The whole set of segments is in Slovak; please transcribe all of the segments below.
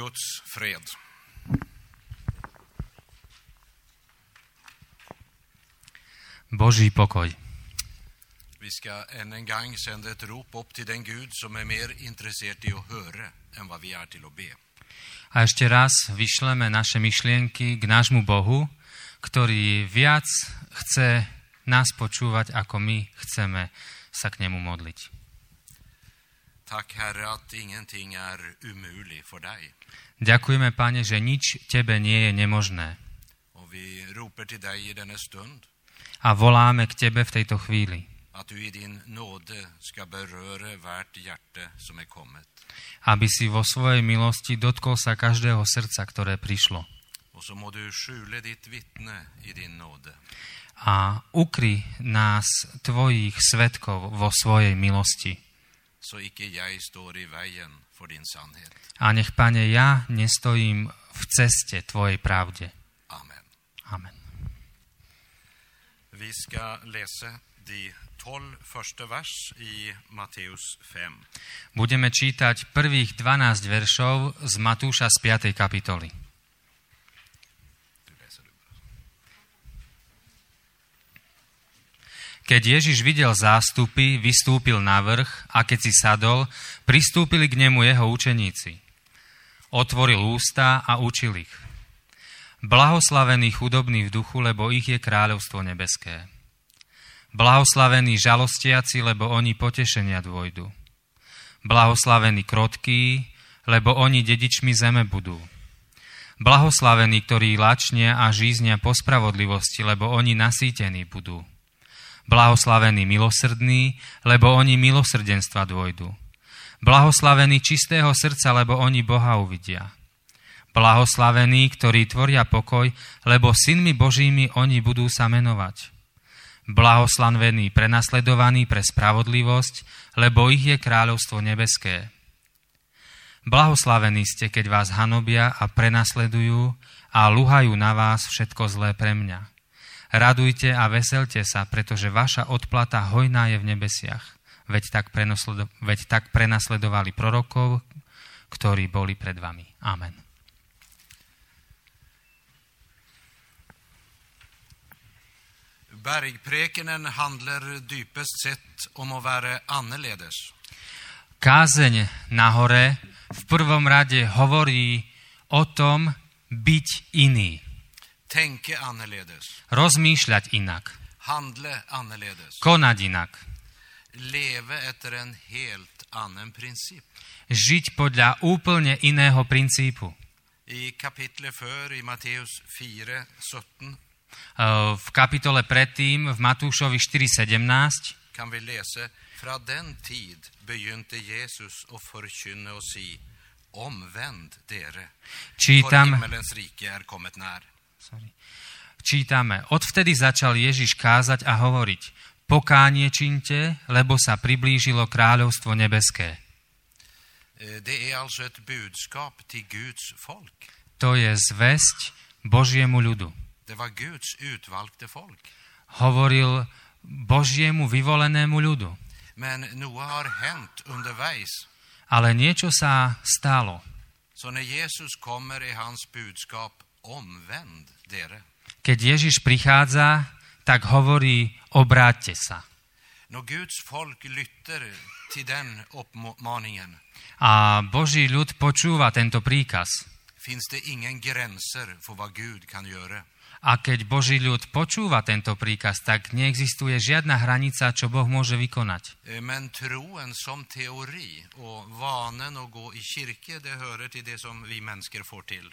Guds fred. Boží pokoj. Vi ska än en gång sända ett rop upp till den Gud som är mer intresserad i att höra än vad vi är till att be. A ešte raz vyšleme naše myšlienky k nášmu Bohu, ktorý viac chce nás počúvať, ako my chceme sa k nemu modliť. Tack Herre att ingenting är omöjligt för dig. Ďakujeme, Pane, že nič tebe nie je nemožné. Och vi ropar till dig i denna stund. A voláme k tebe v tejto chvíli. Att du i din nåde ska beröra vart hjärte som är kommet. Aby si vo svojej milosti dotkol sa každého srdca, ktoré prišlo. Och så må du skjule ditt vittne i din nåde. A ukry nás tvojich svedkov vo svojej milosti. Så ikke jeg står i veien for din sannhet. A nech, Pane, ja nestojím v ceste tvojej pravde. Amen. Amen. Vi skal lese de 12 første vers i Matúš 5. Budeme čítať prvých 12 veršov z Matúša z 5. kapitoly. Keď Ježiš videl zástupy, vystúpil na vrch a keď si sadol, pristúpili k nemu jeho učeníci. Otvoril ústa a učil ich. Blahoslavení chudobní v duchu, lebo ich je kráľovstvo nebeské. Blahoslavení žalostiaci, lebo oni potešenia dôjdu. Blahoslavení krotkí, lebo oni dedičmi zeme budú. Blahoslavení, ktorí lačnia a žíznia po spravodlivosti, lebo oni nasýtení budú. Blahoslavení milosrdní, lebo oni milosrdenstva dôjdu. Blahoslavení čistého srdca, lebo oni Boha uvidia. Blahoslavení, ktorí tvoria pokoj, lebo synmi Božími oni budú sa menovať. Blahoslavení prenasledovaní pre spravodlivosť, lebo ich je kráľovstvo nebeské. Blahoslavení ste, keď vás hanobia a prenasledujú a luhajú na vás všetko zlé pre mňa. Radujte a veselte sa, pretože vaša odplata hojná je v nebesiach. Veď tak prenasledovali prorokov, ktorí boli pred vami. Amen. Bergprekenen handler djupest sett om å være annerledes. Kázeň na hore v prvom rade hovorí o tom byť iný. Tänke annerledes. Rozmýšľať inak. Handle annerledes. Konať inak. Leve efter en helt annan princip. Žiť podľa úplne iného princípu. I kapitlet för i Matteus 4:17. V kapitole predtým v Matúšovi 4:17 kan vi läsa fra den tid begynte Jesus att förkynna och säga omvänd dere. Čítam. Himmelens rike är kommet nær. Čítame, odvtedy začal Ježiš kázať a hovoriť, pokánie čínte, lebo sa priblížilo kráľovstvo nebeské. To je zvesť Božiemu ľudu. Hovoril Božiemu vyvolenému ľudu. Ale niečo sa stalo. So när Jesus kommer i hans budskap omvänd dere. Keď Ježiš prichádza, tak hovorí, obráťte sa. No Guds folk lytter till den uppmaningen. A Boží ľud počúva tento príkaz. Finns det ingen gränser för vad Gud kan göra? A keď Boží ľud počúva tento príkaz, tak neexistuje žiadna hranica, čo Boh môže vykonať. Men troen som teori och vanen att gå i kyrka, det hör till det som vi människor får till.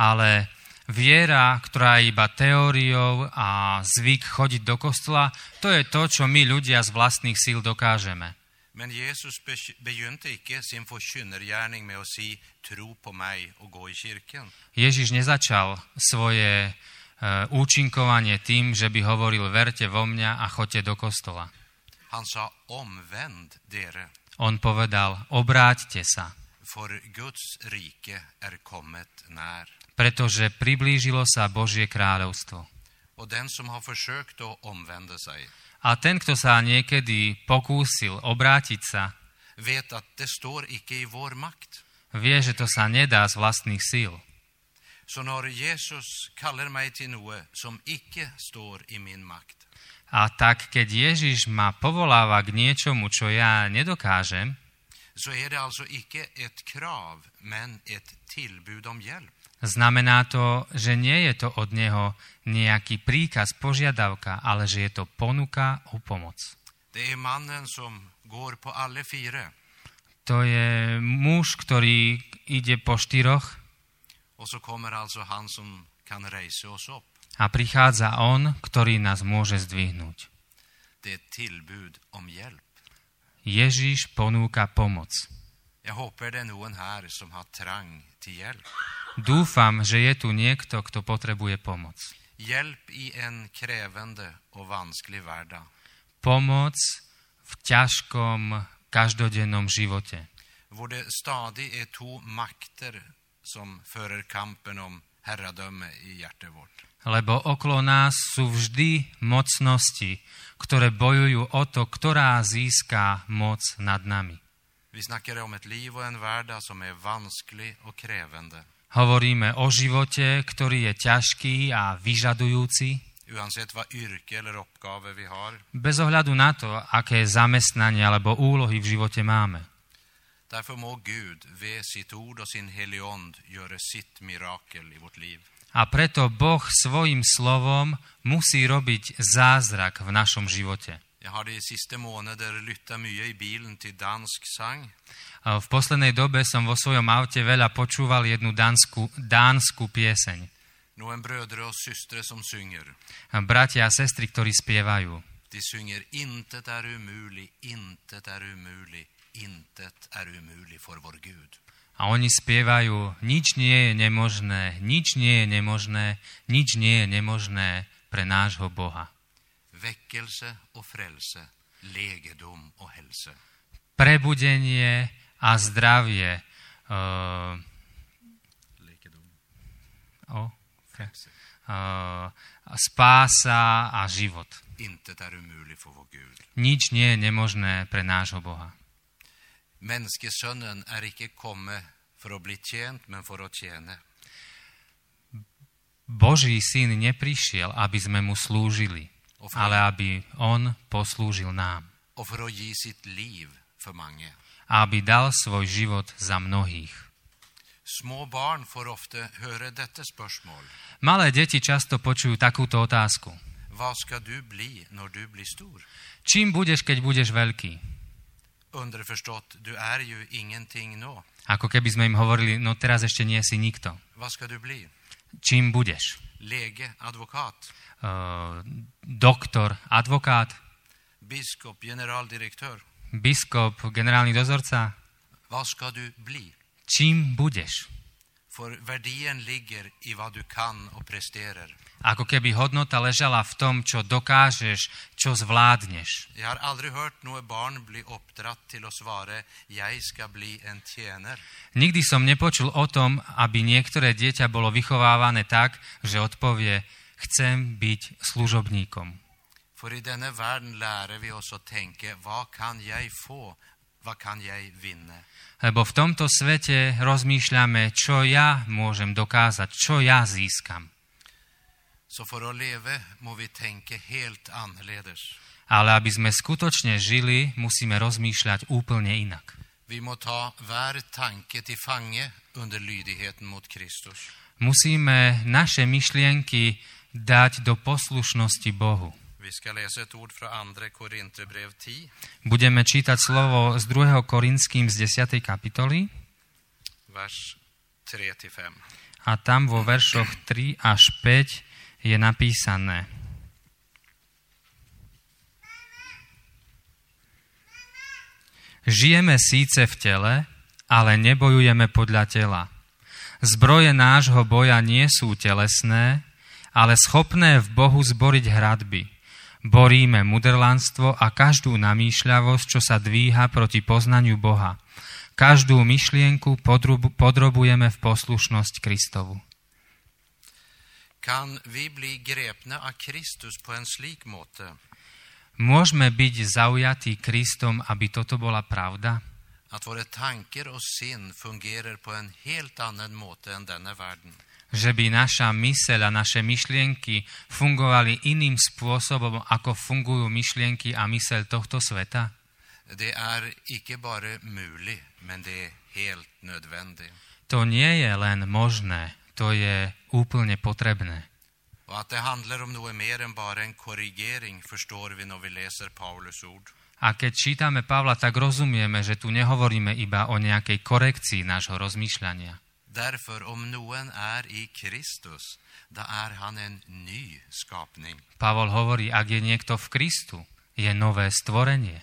Ale viera, ktorá je iba teóriou a zvyk chodiť do kostola, to je to, čo my ľudia z vlastných síl dokážeme. Men Jesus begynte ikke sin forkynnergjerning med å si tro på meg og gå i kirken. Ježiš nezačal svoje účinkovanie tým, že by hovoril verte vo mňa a choďte do kostola. Han sa omvänd dere. On povedal, obráťte sa. For Guds rike är kommet när. Pretože priblížilo sa Božie kráľovstvo. Och den som har försökt att omvända sig. A ten, kto sa niekedy pokúsil obrátiť sa, vie, že to sa nedá z vlastných síl. A tak, keď Ježiš ma povoláva k niečomu, čo ja nedokážem, znamená to, že nie je to od neho nejaký príkaz, požiadavka, ale že je to ponuka o pomoc. To je muž, ktorý ide po štyroch a prichádza on, ktorý nás môže zdvihnúť. Ježiš ponúka pomoc. Dúfam, že je tu niekto, kto potrebuje pomoc. Pomoc v ťažkom každodennom živote, lebo okolo nás sú vždy mocnosti, ktoré bojujú o to, ktorá získa moc nad nami. Vi snackar om ett liv och en vardag som är vansklig och krävande. Hovoríme o živote, ktorý je ťažký a vyžadujúci. Bez ohľadu na to, aké zamestnanie alebo úlohy v živote máme. A preto Boh svojím slovom musí robiť zázrak v našom živote. V poslednej dobe som vo svojom aute veľa počúval jednu dánsku pieseň. Bratia a sestry, ktorí spievajú. A oni spievajú, nič nie je nemožné, nič nie je nemožné, nič nie je nemožné pre nášho Boha. Väckelse och frälse, legedom och hälsa. Prebudenie a zdravie. Spása a život. Nič nie je nemožné pre nášho Boha. Menneskesonen är inte komme för att bli tjänt, men för att tjäna. Boží syn neprišiel, aby sme mu slúžili, ale aby on poslúžil nám. Aby dal svoj život za mnohých. Malé deti často počujú takúto otázku. Čím budeš, keď budeš veľký? Ako keby sme im hovorili, no teraz ešte nie si nikto. Čím budeš? Lege, advokát. Doktor, advokát. Biskop, generáldirektor. Biskop, generálny dozorca. Vad ska du bli? Čím budeš? For värdien ligger i vad du kan och presterar. Ako keby hodnota ležala v tom, čo dokážeš, čo zvládneš. Jag har aldrig hört några barn bli uppdratt till att svara jag ska bli en tjänare. Nikdy som nepočul o tom, aby niektoré dieťa bolo vychovávané tak, že odpovie chcem byť služobníkom. For i denna världen lär vi oss att tänka vad kan jag få? Lebo v tomto svete rozmýšľame, čo ja môžem dokázať, čo ja získam. Ale aby sme skutočne žili, musíme rozmýšľať úplne inak. Musíme naše myšlienky dať do poslušnosti Bohu. Budeme čítať slovo z 2. Korinským z 10. kapitoly a tam vo veršoch 3 až 5 je napísané. Žijeme síce v tele, ale nebojujeme podľa tela. Zbroje nášho boja nie sú telesné, ale schopné v Bohu zboriť hradby. Boríme mudrlánstvo a každú namýšľavosť, čo sa dvíha proti poznaniu Boha. Každú myšlienku podrobujeme v poslušnosť Kristovu. Môžeme byť zaujatí Kristom, aby toto bola pravda? Že by naša myseľ a naše myšlienky fungovali iným spôsobom, ako fungujú myšlienky a myseľ tohto sveta? To nie je len možné, to je úplne potrebné. A keď čítame Pavla, tak rozumieme, že tu nehovoríme iba o nejakej korekcii nášho rozmýšľania. Pavol hovorí, ak je niekto v Kristu, je nové stvorenie.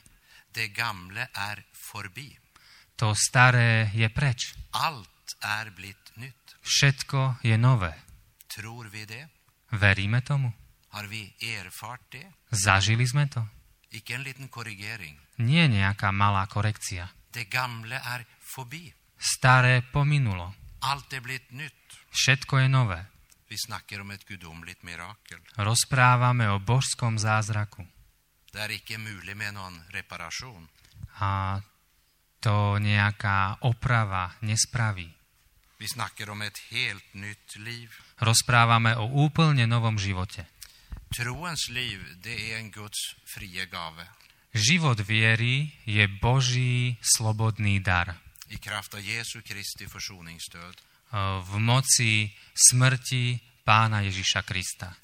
Det gamla är förbi. To staré je preč. Allt är blivit nytt. Všetko je nové. Tror vi det? Veríme tomu? Har vi erfart det? Zažili sme to? Ikke en liten korrigering. Nie nejaká malá korekcia. Det gamla är förbi. Staré pominulo. Allt är blivit nytt. Všetko je nové. Vi snackar om ett gudomligt mirakel. Rozprávame o božskom zázraku. A to nejaká oprava nespraví. Rozprávame o úplne novom živote. Život viery je Boží slobodný dar. V moci smrti Pána Ježiša Krista.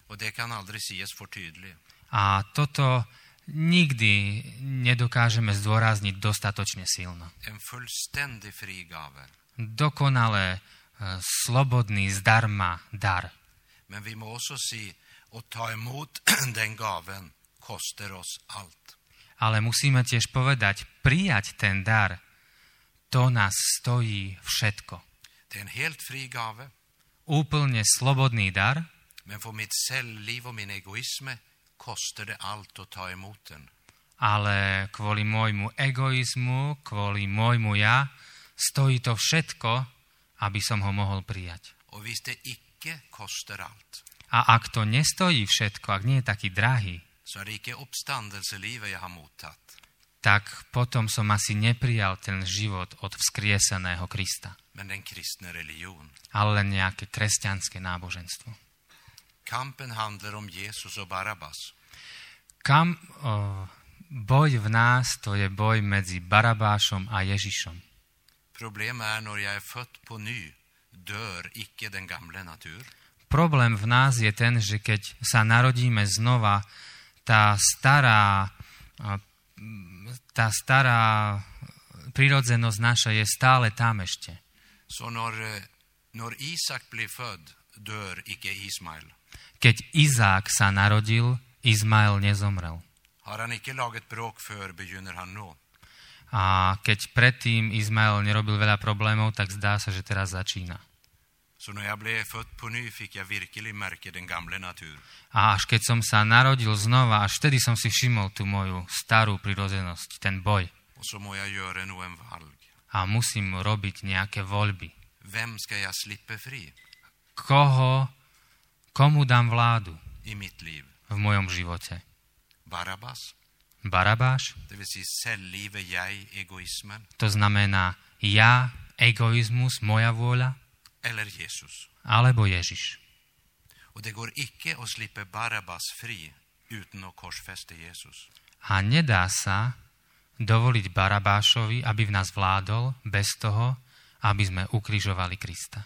A toto nikdy nedokážeme zdôrazniť dostatočne silno. Dokonale slobodný, zdarma dar. Ale musíme tiež povedať, prijať ten dar, to nás stojí všetko. Úplne slobodný dar, ale kvôli môjmu egoizmu, kvôli môjmu ja, stojí to všetko, aby som ho mohol prijať. A ak to nestojí všetko, ak nie je taký drahý, tak potom som asi neprijal ten život od vzkrieseného Krista. Ale len nejaké kresťanské náboženstvo. Kampen handlar om Jesus och Barabbas. Boj v nás, to je boj medzi Barabášom a Ježišom. Problem är när jag är född på ny, dör icke den gamla natur. Problém v nás je ten, že keď sa narodíme znova, tá stará prirodzenosť naša je stále tam ešte. Så när Isak blev född, dör icke Ismael. Keď Izák sa narodil, Izmael nezomrel. A keď predtým Izmael nerobil veľa problémov, tak zdá sa, že teraz začína. A až keď som sa narodil znova, až vtedy som si všimol tú moju starú prirodzenosť, ten boj. A musím robiť nejaké voľby. Komu dám vládu v mojom živote? Barabáš? To znamená ja, egoizmus, moja vôľa? Alebo Ježiš? A nedá sa dovoliť Barabášovi, aby v nás vládol bez toho, aby sme ukrižovali Krista.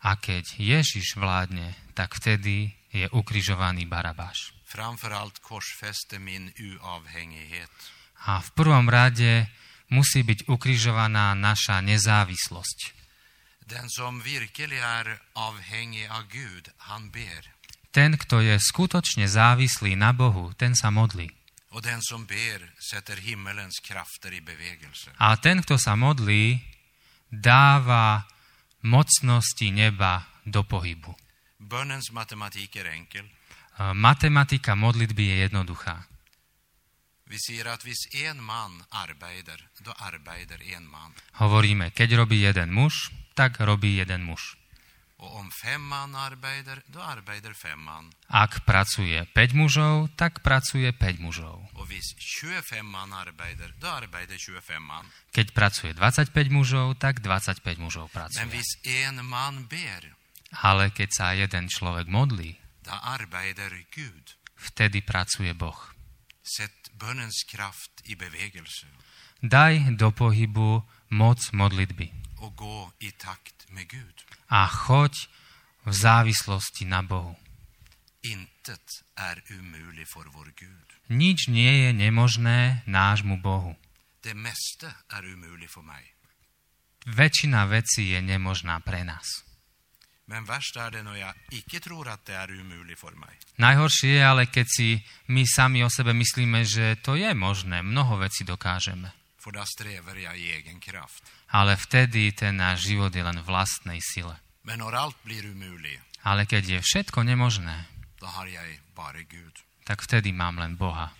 A keď Ježiš vládne, tak vtedy je ukrižovaný Barabáš. A v prvom rade musí byť ukrižovaná naša nezávislosť. Ten, kto je skutočne závislý na Bohu, ten sa modlí. A ten, kto sa modlí, dáva mocnosti neba do pohybu. Matematika modlitby je jednoduchá. Hovoríme, keď robí jeden muž, tak robí jeden muž. Ak pracuje 5 mužov, tak pracuje 5 mužov. Keď pracuje 25 mužov, tak 25 mužov pracuje. Ale keď sa jeden človek modlí, vtedy pracuje Boh. Daj do pohybu moc modlitby. A choď v závislosti na Bohu. Nič nie je nemožné nášmu Bohu. Väčšina vecí je nemožná pre nás. Najhoršie je ale, keď si my sami o sebe myslíme, že to je možné, mnoho vecí dokážeme. Ale vtedy ten náš život je len vlastnej sile. Ale keď je všetko nemožné, tak vtedy mám len Boha.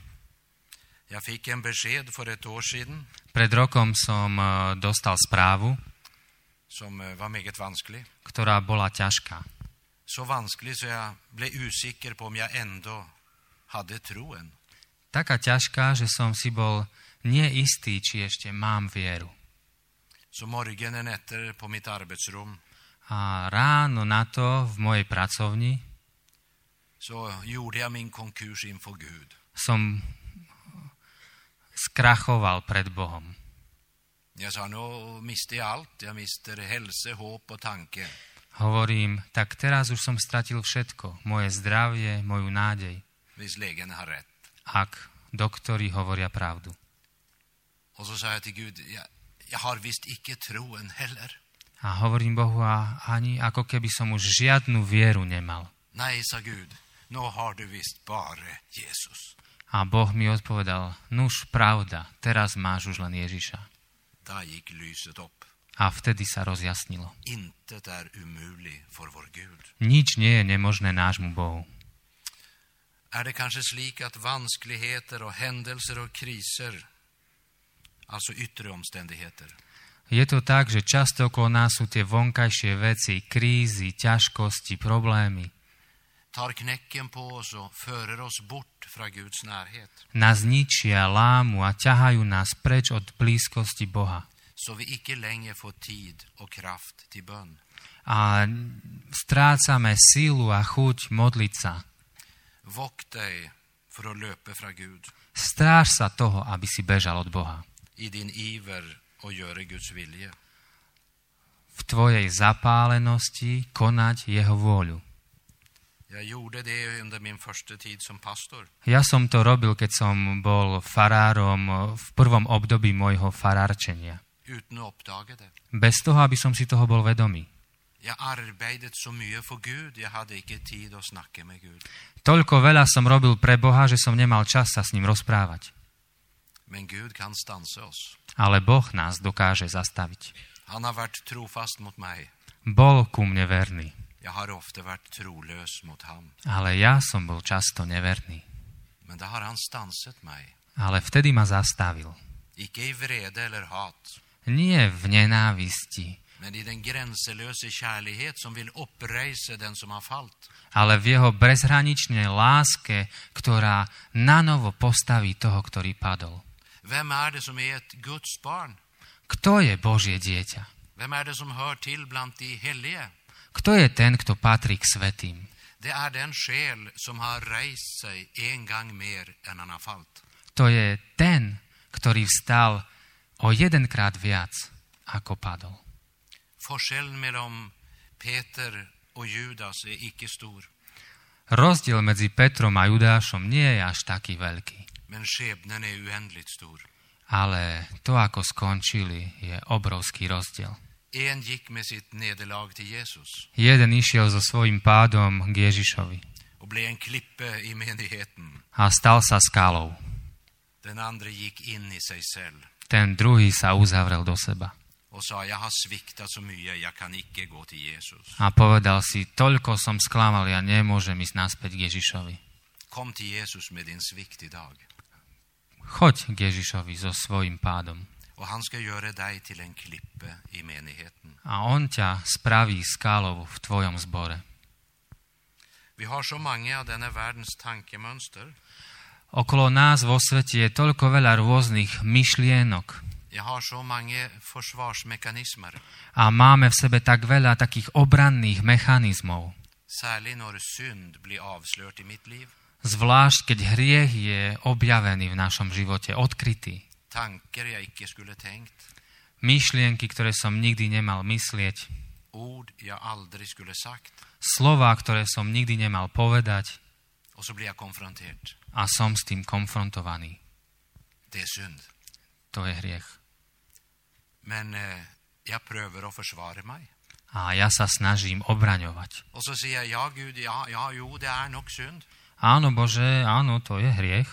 Pred rokom som dostal správu, ktorá bola ťažká. Taká ťažká, že som si bol neistý, či ešte mám vieru. A ráno na to v mojej pracovni som skrachoval pred Bohom. Hovorím, tak teraz už som stratil všetko, moje zdravie, moju nádej, ak doktori hovoria pravdu. A hovorím Bohu, a ani ako keby som už žiadnu vieru nemal. A Boh mi odpovedal, nuž pravda, teraz máš už len Ježiša. A vtedy sa rozjasnilo. Nič nie je nemožné nášmu Bohu. Je to tak, že často okolo nás sú tie vonkajšie veci, krízy, ťažkosti, problémy. Nás ničia, lámu a ťahajú nás preč od blízkosti Boha. A strácame sílu a chuť modliť sa. Stráž sa toho, aby si bežal od Boha. V tvojej zapálenosti konať jeho vôľu. Ja som to robil, keď som bol farárom v prvom období mojho farárčenia. Bez toho, aby som si toho bol vedomý. Toľko veľa som robil pre Boha, že som nemal čas sa s ním rozprávať. Ale Boh nás dokáže zastaviť. Bol ku mne verný. Ale ja som bol často neverný. Ale vtedy ma zastavil. Nie v nenávisti, ale v jeho bezhraničnej láske, ktorá nanovo postaví toho, ktorý padol. Kto je Božie dieťa? Kto je ten, kto patrí k svätým? To je ten, ktorý vstal o jedenkrát viac, ako padol. Rozdiel medzi Petrom a Judášom nie je až taký veľký. Ale to, ako skončili, je obrovský rozdiel. Jeden išiel so svojím pádom k Ježišovi a stal sa skalou. Ten druhý sa uzavrel do seba. A povedal si, toľko som sklamal, ja nemôžem ísť naspäť k Ježišovi. Choď k Ježišovi so svojím pádom. A on ťa spraví skálou v tvojom zbore. Okolo nás vo svete je toľko veľa rôznych myšlienok. A máme v sebe tak veľa takých obranných mechanizmov. Zvlášť, keď hriech je objavený v našom živote, odkrytý. Myšlienky, ktoré som nikdy nemal myslieť. Slová, ktoré som nikdy nemal povedať. A som s tým konfrontovaný. To je hriech. A ja sa snažím obraňovať. Áno, Bože, áno, to je hriech.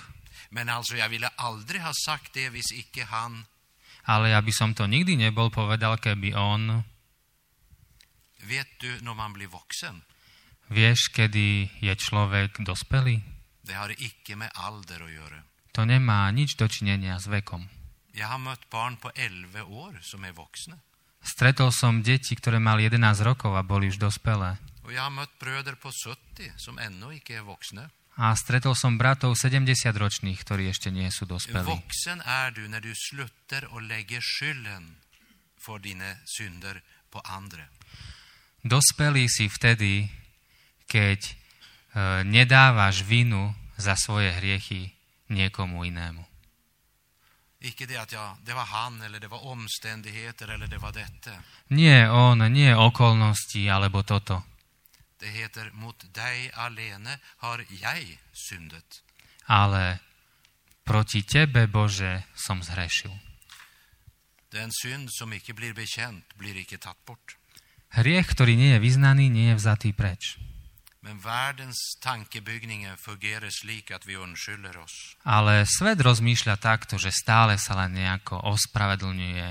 Ale ja by som to nikdy nebol povedal, keby on... Vieš, kedy je človek dospelý? To nemá nič dočinenia s vekom. Stretol som deti, ktoré mali 11 rokov a boli už dospelé. A stretol som bratov 70-ročných, ktorí ešte nie sú dospelí. Dospelý si vtedy, keď nedávaš vinu za svoje hriechy niekomu inému. Nie on, nie okolnosti, alebo toto. Det heter mot dig alene har jag syndat. Ale proti tebe, Bože, som zhrešil. Den synd som icke blir bekänd blir icke tatt bort. Hriech, ktorý nie je vyznaný, nie je vzatý preč. Men världens tankebygningen fungerar slik att vi undskyller oss. Ale svet rozmýšľa takto, že stále sa len nejako ospravedlňuje,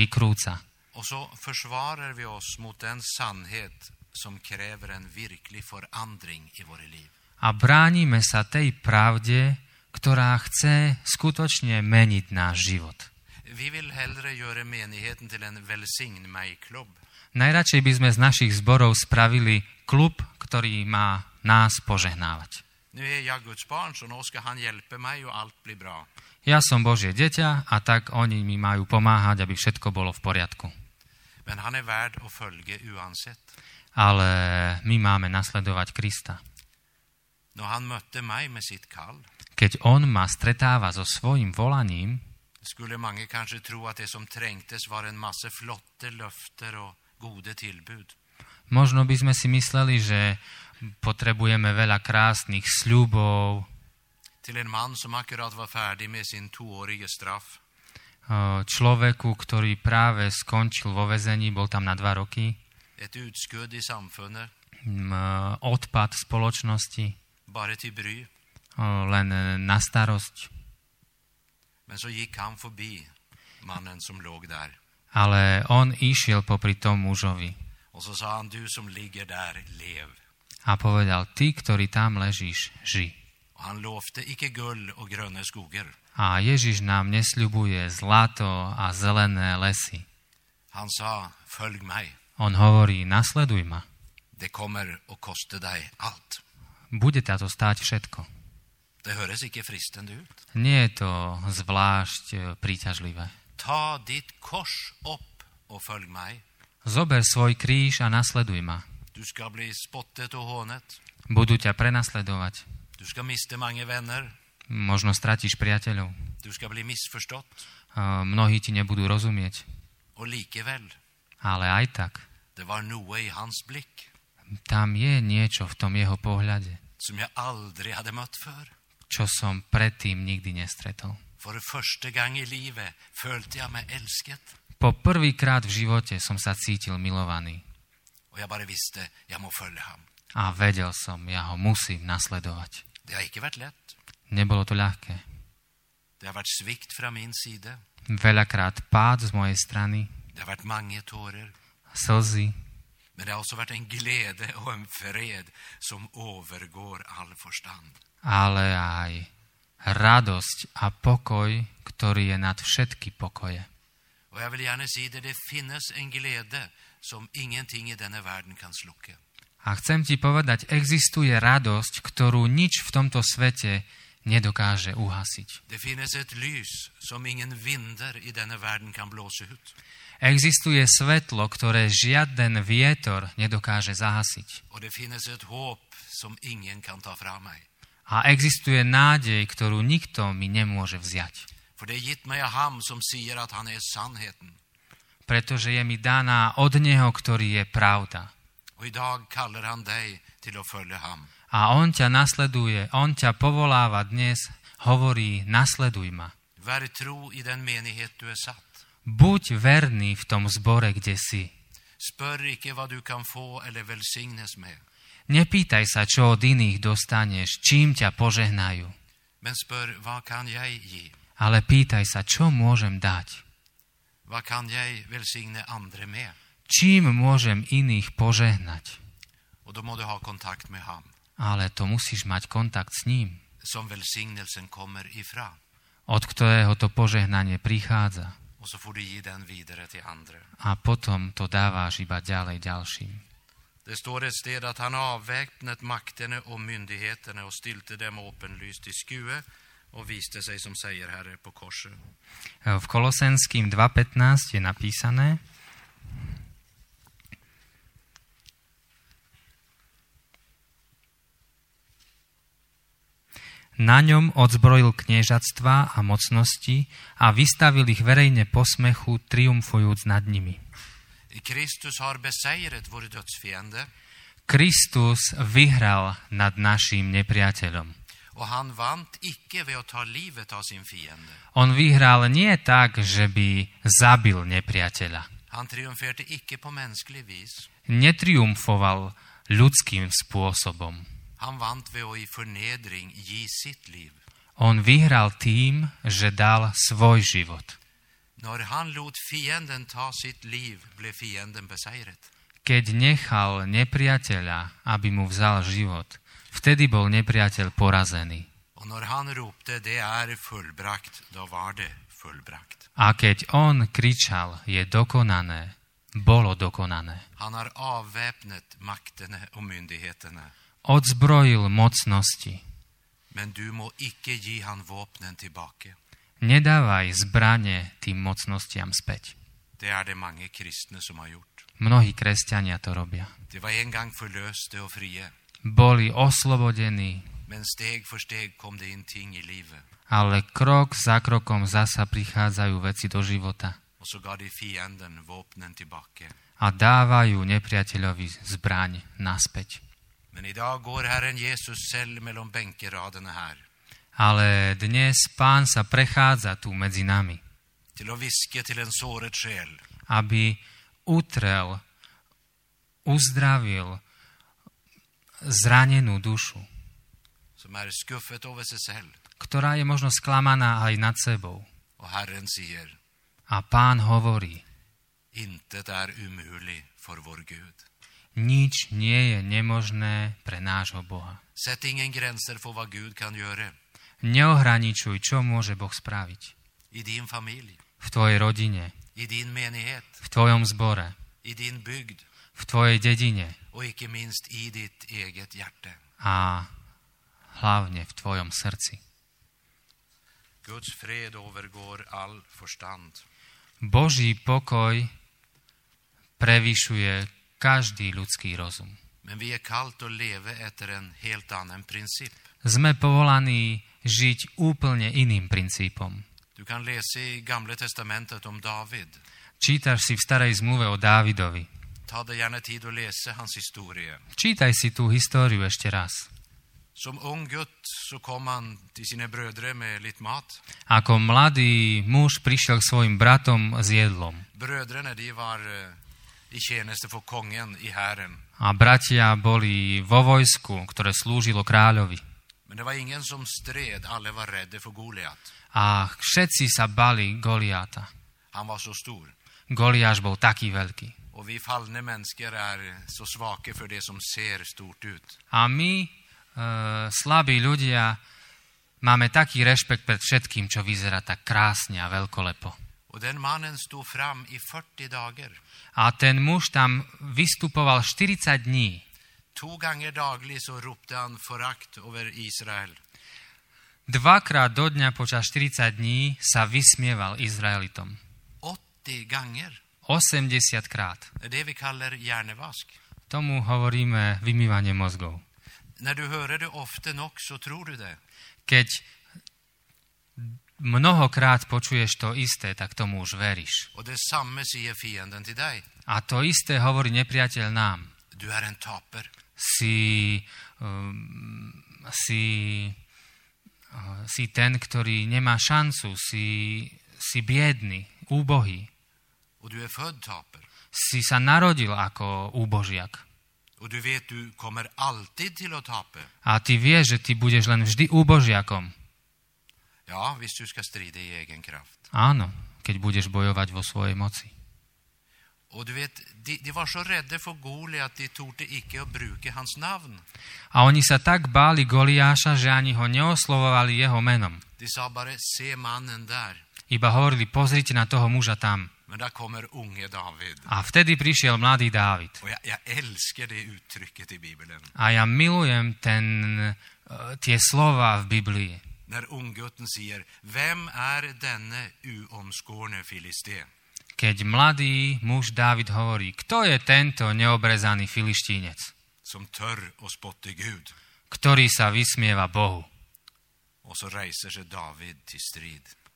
vykrúca. Och så försvarar vi oss mot den sannhet som kräver en verklig förändring i våra liv. A bránime sa tej pravde, ktorá chce skutočne meniť náš život. Vi vill hellre göra menigheten till en välsign mig klubb. Najradšej by sme z našich zborov spravili klub, ktorý má nás požehnávať. Ja som Božie dieťa a tak oni mi majú pomáhať, aby všetko bolo v poriadku. Ale my máme nasledovať Krista. Keď on ma stretáva so svojím volaním, možno by sme si mysleli, že potrebujeme veľa krásnych sľubov. Človeku, ktorý práve skončil vo väzení, bol tam na 2 roky. Odpad spoločnosti. Len na starosť. Ale on išiel popri tom mužovi. A povedal, ty, ktorý tam ležíš, žij. A Ježiš nám nesľubuje zlato a zelené lesy. On hovorí, nasleduj ma. Bude ťa to stáť všetko. Nie je to zvlášť príťažlivé. Zober svoj kríž a nasleduj ma. Budú ťa prenasledovať. Možno stratíš priateľov. Mnohí ti nebudú rozumieť. Ale aj tak. Tam je niečo v tom jeho pohľade, čo som predtým nikdy nestretol. Po prvýkrát v živote som sa cítil milovaný. A vedel som, ja ho musím nasledovať. Nebolo to ľahké. Veľakrát pád z mojej strany. Slzy. Ale aj radosť a pokoj, ktorý je nad všetky pokoje. A chcem ti povedať, existuje radosť, ktorú nič v tomto svete nedokáže uhasiť. Existuje svetlo, ktoré žiaden vietor nedokáže zahasiť. A existuje nádej, ktorú nikto mi nemôže vziať. Pretože je mi daná od Neho, ktorý je pravda. A On ťa nasleduje, On ťa povoláva dnes, hovorí, nasleduj ma. Buď verný v tom zbore, kde si. Nepýtaj sa, čo od iných dostaneš, čím ťa požehnajú. Ale pýtaj sa, čo môžem dať. Čím môžem iných požehnať? Ale to musíš mať kontakt s ním, od ktorého to požehnanie prichádza. A potom to dáváš iba ďalej ďalším. V Kolosenským 2:15 je napísané: Na ňom odzbrojil kniežatstva a mocnosti a vystavil ich verejne posmechu, triumfujúc nad nimi. Kristus vyhral nad naším nepriateľom. On vyhral nie tak, že by zabil nepriateľa. Netriumfoval ľudským spôsobom. On vyhral tým, že dal svoj život. Keď nechal nepriateľa, aby mu vzal život, vtedy bol nepriateľ porazený. A keď on kričal, je dokonané, bolo dokonané. Odzbrojil mocnosti. Nedávaj zbrane tým mocnostiam späť. Mnohí kresťania to robia. Boli oslobodení, ale krok za krokom zasa prichádzajú veci do života. A dávajú nepriateľovi zbraň naspäť. Ale dnes Pán sa prechádza tu medzi nami, aby utrel, uzdravil zranenú dušu, ktorá je možno sklamaná aj nad sebou. A Pán hovorí: nič nie je nemožné pre nášho Boha. Neohraničuj, čo môže Boh spraviť v tvojej rodine, v tvojom zbore, v tvojej dedine a hlavne v tvojom srdci. Boží pokoj prevyšuje každý ľudský rozum. Sme povolaní žiť úplne iným princípom. Čítaš si v Starej zmluve o Dávidovi. Čítaj si tú históriu ešte raz. Ako mladý muž prišiel k svojim bratom s jedlom. A bratia boli vo vojsku, ktoré slúžilo kráľovi. A všetci sa bali Goliáta. Goliáš bol taký veľký. A my, slabí ľudia, máme taký rešpekt pred všetkým, čo vyzerá tak krásne a veľkolepo. A ten muž tam vystupoval 40 dní. Dvakrát do dňa počas 40 dní sa vysmieval Izraelitom. 80 krát. Tomu hovoríme vymývanie mozgov. Keď mnohokrát počuješ to isté, tak tomu už veríš. A to isté hovorí nepriateľ nám. Si ten, ktorý nemá šancu, si biedný, úbohý. Si sa narodil ako úbožiak. A ty vieš, že ty budeš len vždy úbožiakom. Ja, hvis du skal stride i egen kraft. Áno, keď budeš bojovať vo svojej moci. A oni sa tak báli Goliáša, že ani ho neoslovovali jeho menom. Iba hovorili, pozrite na toho muža tam. A vtedy prišiel mladý Dávid. A ja milujem tie slova v Biblii. Keď mladý muž Dávid hovorí, kto je tento neobrezaný filištínec, ktorý sa vysmieva Bohu.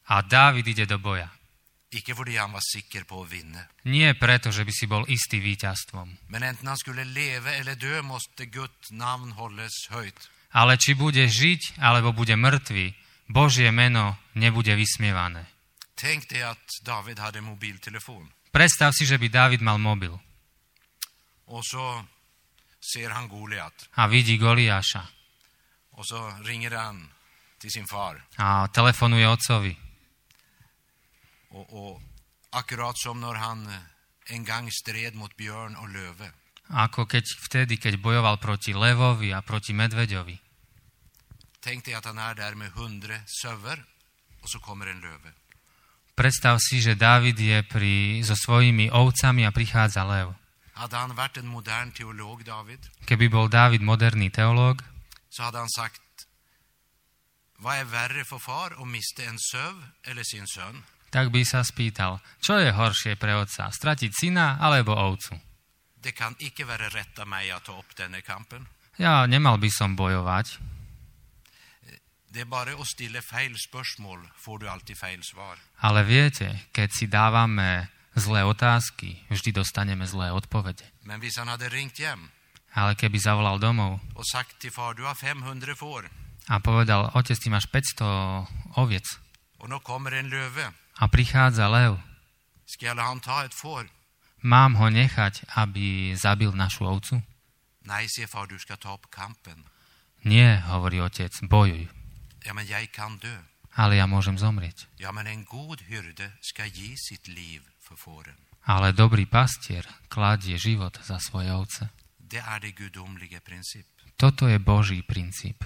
A Dávid ide do boja. Nie preto, že by si bol istý víťazstvom. Ale či bude žiť, alebo bude mŕtvy, Božie meno nebude vysmievané. Predstav si, že by Dávid mal mobil. A vidí Goliáša. A telefonuje otcovi. Ako keď vtedy, keď bojoval proti levovi a proti medveďovi. Predstav si, že Dávid je so svojimi ovcami a prichádza lev. Keby bol Dávid moderný teológ, tak by sa spýtal, čo je horšie pre otca, stratiť syna alebo ovcu? Ja nemal by som bojovať. Ale viete, keď si dávame zlé otázky, vždy dostaneme zlé odpovede. Ale keby zavolal domov a povedal, otec, ty máš 500 oviec. A prichádza lev. Mám ho nechať, aby zabil našu ovcu? Nie, hovorí otec, bojuj. Ale ja môžem zomrieť. Ale dobrý pastier kladie život za svoje ovce. Toto je Boží princíp.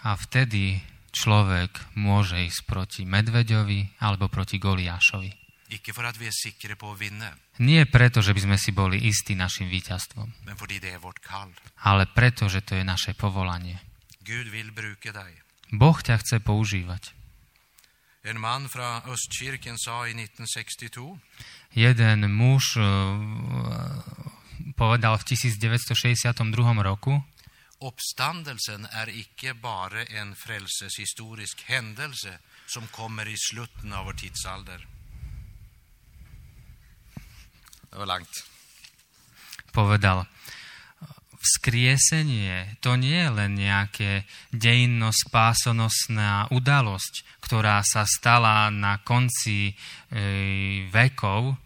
A vtedy človek môže ísť proti medveďovi alebo proti Goliášovi. Nie preto, že by sme si boli istí našim víťazstvom, ale preto, že to je naše povolanie. Boh ťa chce používať. Jeden muž povedal v 1962 roku, Uppståndelsen är icke bara en frälseshistorisk händelse som kommer i slutet av vår tidsålder. Det var långt. Povedal. Vzkriesenie to nie je len nejaké dejinno-spásonosná udalosť, ktorá sa stala na konci vekov.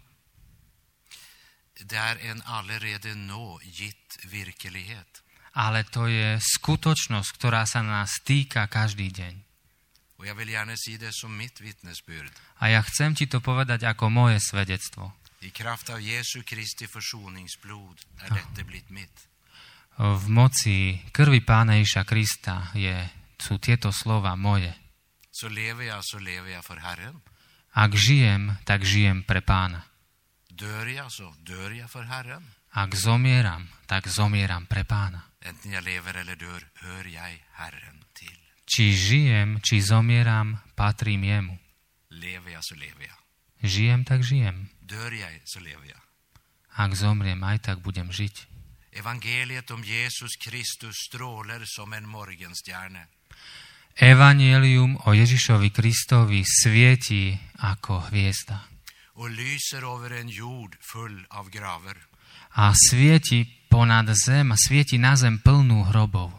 Det är en allerede nå gitt virkelighet. ale to je skutočnosť, ktorá sa nás týka každý deň. A ja chcem ti to povedať ako moje svedectvo. V moci krvi Pána Ježiša Krista sú tieto slova moje. Så lever jag för Herren. Ak žijem, tak žijem pre Pána. Dör jag för Herren. Ak zomieram, tak zomieram pre Pána. Enten jag lever eller dör, hör jag Herren till. Či žijem, či zomieram, patrím jemu. Lever jag så lever jag. Žijem, tak žijem. Dör jag så lever jag. Ak zomriem, aj tak budem žiť. Evangeliet om Jesus Kristus strålar som en morgenstjärne. Evangelium o Ježišovi Kristovi svieti ako hviezda. A svieti ponad zem, a svieti na zem plnú hrobov.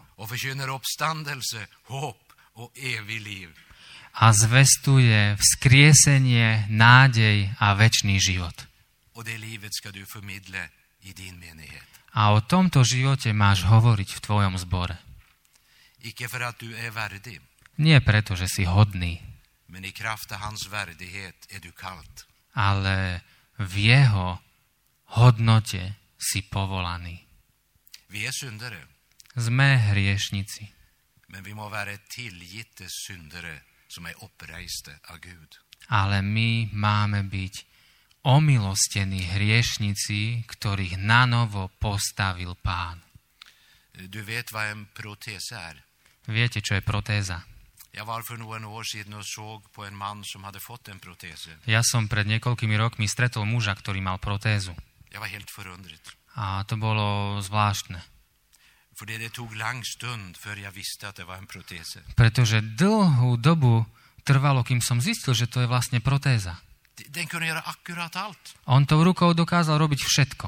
A zvestuje vzkriesenie, nádej a večný život. A o tomto živote máš hovoriť v tvojom zbore. Nie preto, že si hodný, ale v jeho hodnote si povolaný. Sme hriešnici, ale my máme byť omilostení hriešnici, ktorých nanovo postavil Pán. Viete, čo je protéza? Ja som pred niekoľkými rokmi stretol muža, ktorý mal protézu. A to bolo zvláštne. Pretože dlhú dobu trvalo, kým som zistil, že to je vlastne protéza. On tou rukou dokázal robiť všetko.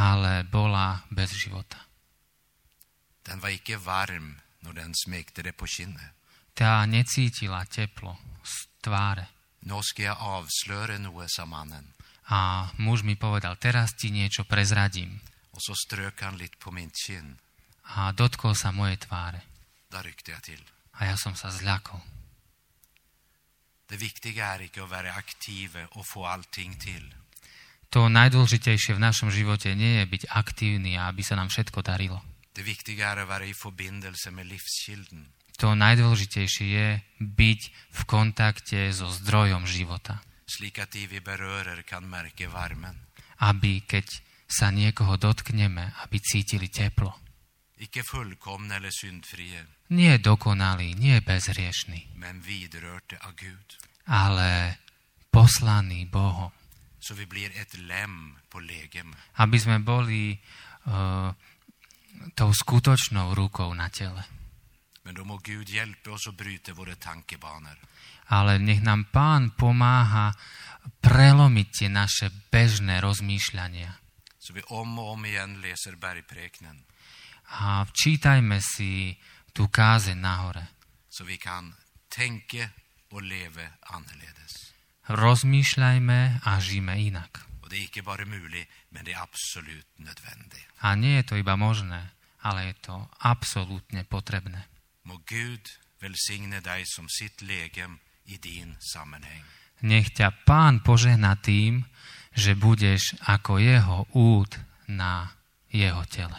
Ale bola bez života. Tá necítila teplo z tváre. A muž mi povedal, teraz ti niečo prezradím. A dotkol sa mojej tváre. A ja som sa zľakol. To najdôležitejšie v našom živote nie je byť aktívny a aby sa nám všetko darilo. To najdôležitejšie je byť v kontakte so zdrojom života. Aby keď sa niekoho dotkneme, aby cítili teplo. Nie dokonalý, nie bezhriešný, ale poslaný Bohom. Aby sme boli tou skutočnou rukou na tele. Ale nech nám Pán pomáha prelomiť tie naše bežné rozmýšľania. A čítajme si tú kázeň nahore. Rozmýšľajme a žijme inak. A nie je to iba možné, ale je to absolútne potrebné. Nech ťa Pán požehná tým, že budeš ako jeho úd na jeho tele.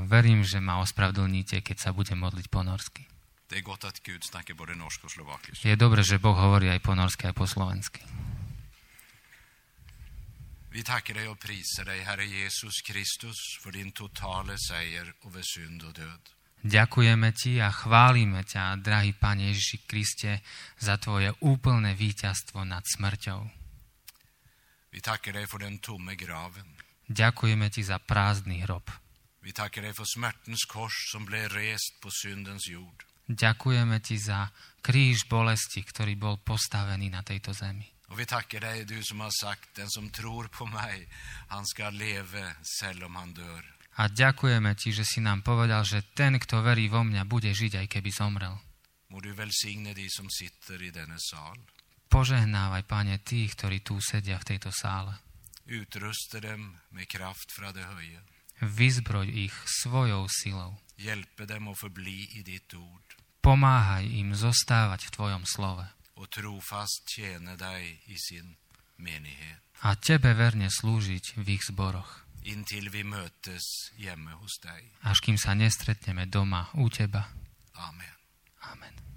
Verím, že ma ospravedlníte, keď sa budem modliť po norsky. Je dobre, že Boh hovorí aj po norsky, aj po slovensky. Vi tackar dig och prisar dig, Herre Jesus Kristus, för din totala seger över synd och död. Ďakujeme ti a chválime ťa, drahý Pane Ježiši Kriste, za tvoje úplné víťazstvo nad smrťou. Vi tackar dig för den tomma graven. Ďakujeme ti za prázdny hrob. Vi tackar dig för smärtens kors som blev rest på syndens jord. Ďakujeme ti za kríž bolesti, ktorý bol postavený na tejto zemi. Och vi tackar dig, du som har sagt, den som tror på mig, han ska leva selv om han dör. A ďakujeme ti, že si nám povedal, že ten, kto verí vo mňa, bude žiť, aj keby zomrel. Må du välsigna dig som sitter i denna sal. Požehnávaj, Pane, tých, ktorí tu sedia v tejto sále. Utrusta dem med kraft fra det höje. Vyzbroď ich svojou silou. Hjälp dem att förbli i ditt ord. Pomáhaj im zostávať v tvojom slove. Och trofast tjäna dig i sin menighet. A tebe verne slúžiť v ich zboroch. Intill vi mötes hemma hos dig. Až kým sa nestretneme doma u teba. Amen. Amen.